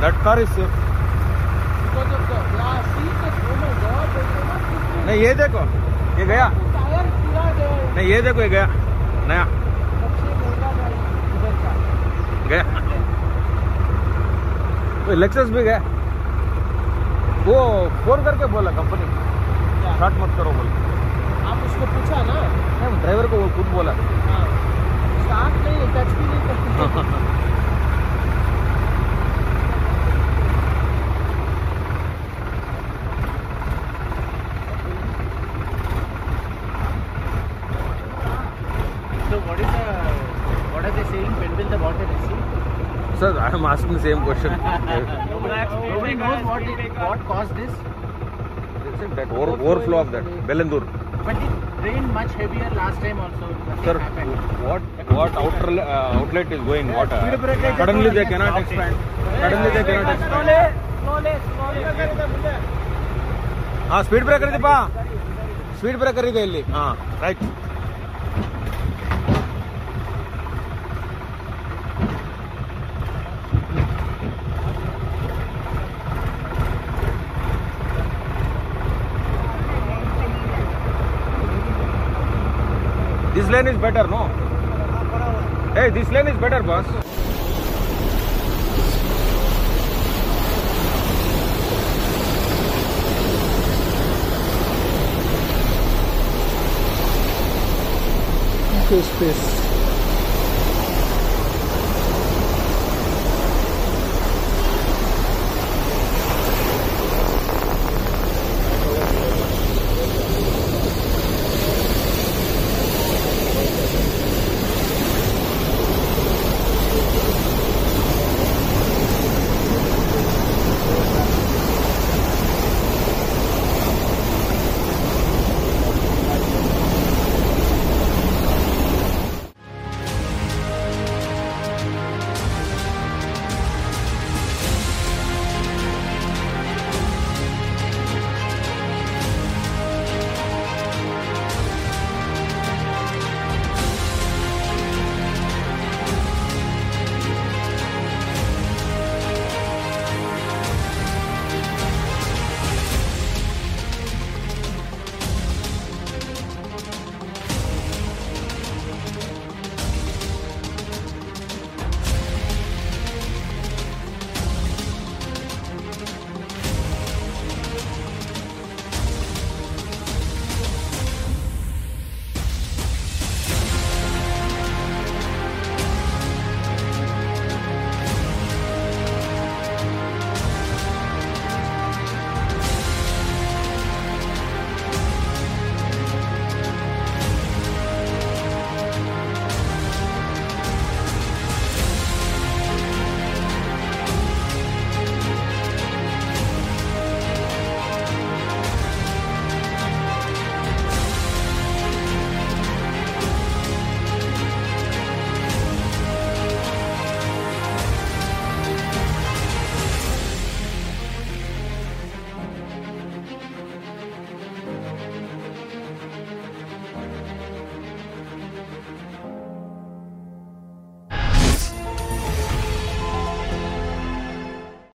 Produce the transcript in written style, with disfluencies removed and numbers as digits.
धटकार इससे। नहीं ये देखो ये गया, नहीं ये देखो ये गया, नया गया, वो लेक्सस भी गया। वो फोन करके बोला कंपनी स्टार्ट मत करो बोला। आप उसको पूछा ना? नहीं ड्राइवर को वो खुद बोला स्टार्ट नहीं, टच भी नहीं करते। Sir, I am asking the same question. Nobody knows what caused this. Isn't that overflow of that Belandur? But it rained much heavier last time also. Sir, what outlet is going water? Suddenly they cannot expand. Suddenly they cannot expand. Ah, speed breaker is there. Speed breaker is there. Ah, right. This lane is better, no? Hey, this lane is better, boss. Good space.